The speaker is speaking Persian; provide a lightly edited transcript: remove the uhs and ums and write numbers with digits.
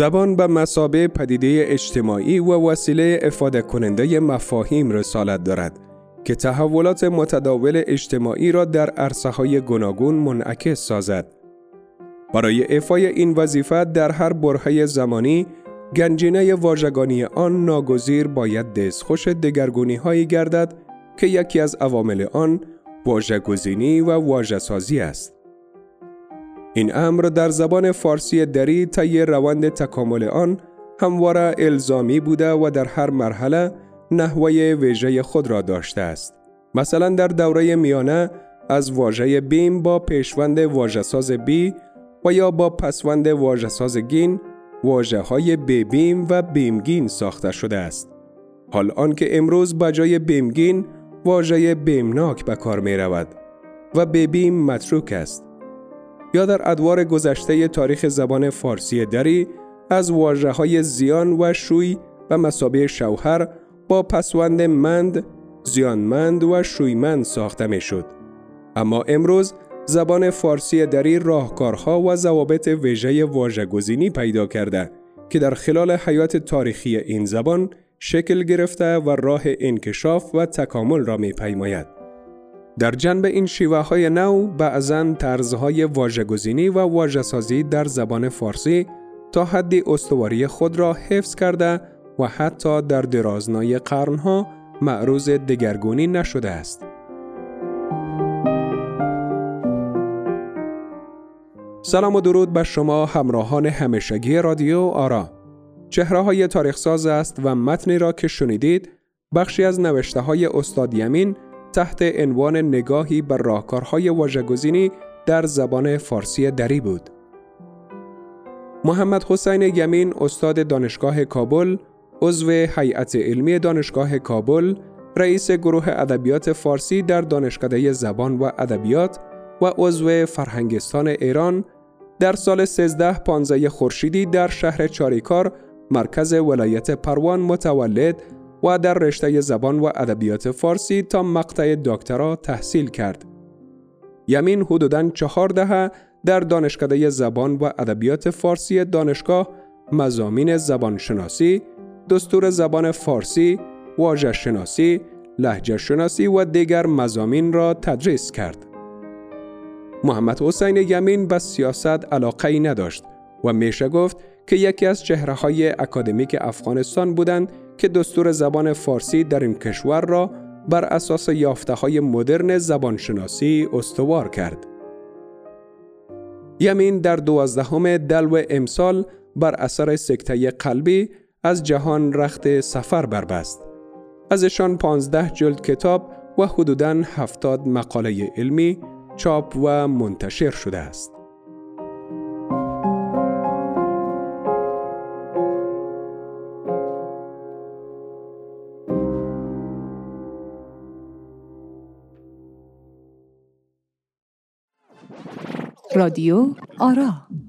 زبان به مثابه پدیده اجتماعی و وسیله افاده کننده مفاهیم رسالت دارد که تحولات متداول اجتماعی را در عرصه‌های گوناگون منعکس سازد. برای افای این وظیفه در هر برهه زمانی، گنجینه واژگانی آن ناگزیر باید دستخوش دگرگونی‌هایی گردد که یکی از عوامل آن واژه‌گزینی و واژه‌سازی است. این امر در زبان فارسی دری طی روند تکامل آن همواره الزامی بوده و در هر مرحله نحوه ویژه خود را داشته است. مثلا در دوره میانه از واژه بیم با پیشوند واژه‌ساز بی و یا با پسوند واژه‌ساز گین واژه‌های بیم و بیمگین ساخته شده است. حال آنکه امروز بجای بیمگین واژه بیمناک به کار می رود و بیم متروک است. یا در ادوار گذشته تاریخ زبان فارسی دری از واژه‌های زیان و شوی و مثابه شوهر با پسوند مند، زیانمند و شویمند ساخته می شد. اما امروز زبان فارسی دری راهکارها و ضوابط ویژه واژه‌گزینی پیدا کرده که در خلال حیات تاریخی این زبان شکل گرفته و راه انکشاف و تکامل را می پیماید. در جنب این شیوه‌های نو، بعضاً طرزهای واژه‌گزینی و واژه‌سازی در زبان فارسی تا حدی استواری خود را حفظ کرده و حتی در درازنای قرنها معروض دگرگونی نشده است. سلام و درود به شما همراهان همیشگی رادیو آرا. چهره‌های تاریخ‌ساز است و متنی را که شنیدید بخشی از نوشته‌های استاد یمین تحت عنوان نگاهی بر راهکارهای واژه‌گزینی در زبان فارسی دری بود. محمد حسین یمین استاد دانشگاه کابل، عضو هیئت علمی دانشگاه کابل، رئیس گروه ادبیات فارسی در دانشکده زبان و ادبیات و عضو فرهنگستان ایران، در سال 1315 خورشیدی در شهر چاریکار مرکز ولایت پروان متولد و در رشته زبان و ادبیات فارسی تا مقطع دکترا تحصیل کرد. یمین حدوداً 4 دهه در دانشکده زبان و ادبیات فارسی دانشگاه مضامین زبانشناسی، دستور زبان فارسی، واژه‌شناسی، لهجه‌شناسی و دیگر مضامین را تدریس کرد. محمد حسین یمین به سیاست علاقه‌ای نداشت و میشه گفت که یکی از چهره‌های اکادمیک افغانستان بودند که دستور زبان فارسی در این کشور را بر اساس یافته‌های مدرن زبانشناسی استوار کرد. یمین در 12 دلو امسال بر اثر سکته قلبی از جهان رخت سفر بربست. ازشان 15 جلد کتاب و حدوداً 70 مقاله علمی چاپ و منتشر شده است. رادیو آرا.